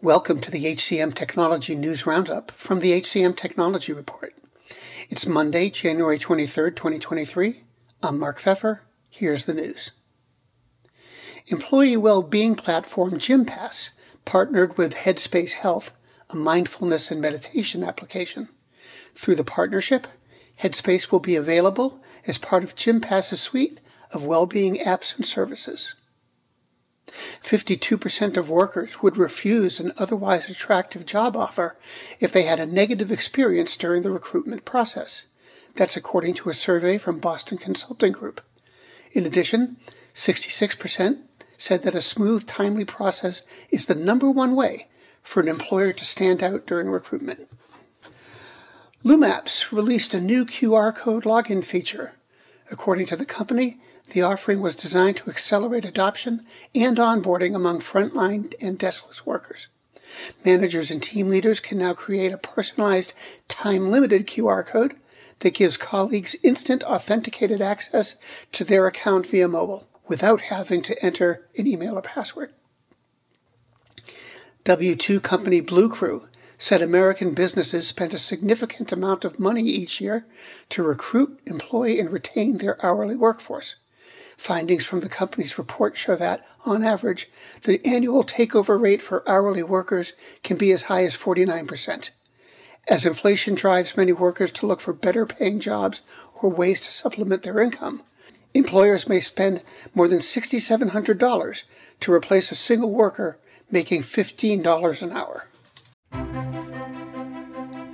Welcome to the HCM Technology News Roundup from the HCM Technology Report. It's Monday, January 23rd, 2023. I'm Mark Pfeffer. Here's the news. Employee well-being platform GymPass partnered with Headspace Health, a mindfulness and meditation application. Through the partnership, Headspace will be available as part of GymPass's suite of well-being apps and services. 52% of workers would refuse an otherwise attractive job offer if they had a negative experience during the recruitment process. That's according to a survey from Boston Consulting Group. In addition, 66% said that a smooth, timely process is the number one way for an employer to stand out during recruitment. LumApps released a new QR code login feature. According to the company, the offering was designed to accelerate adoption and onboarding among frontline and deskless workers. Managers and team leaders can now create a personalized, time-limited QR code that gives colleagues instant authenticated access to their account via mobile without having to enter an email or password. W-2 company Blue Crew said American businesses spend a significant amount of money each year to recruit, employ, and retain their hourly workforce. Findings from the company's report show that, on average, the annual takeover rate for hourly workers can be as high as 49%. As inflation drives many workers to look for better-paying jobs or ways to supplement their income, employers may spend more than $6,700 to replace a single worker making $15 an hour.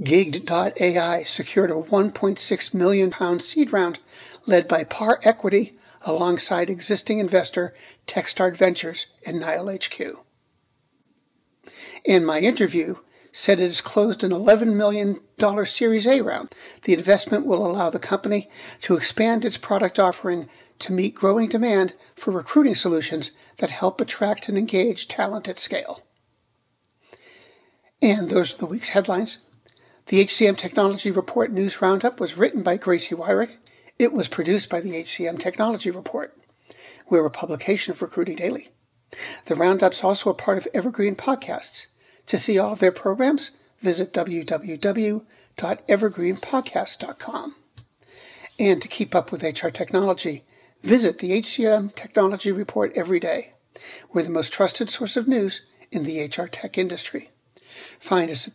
Gigged.ai secured a £1.6 million seed round led by Par Equity alongside existing investor Techstart Ventures and Nile HQ. In my interview, said it has closed an $11 million Series A round. The investment will allow the company to expand its product offering to meet growing demand for recruiting solutions that help attract and engage talent at scale. And those are the week's headlines. The HCM Technology Report News Roundup was written by Gracie Weirich. It was produced by the HCM Technology Report. We're a publication of Recruiting Daily. The Roundup's also a part of Evergreen Podcasts. To see all of their programs, visit www.evergreenpodcast.com. And to keep up with HR technology, visit the HCM Technology Report every day. We're the most trusted source of news in the HR tech industry. Find us at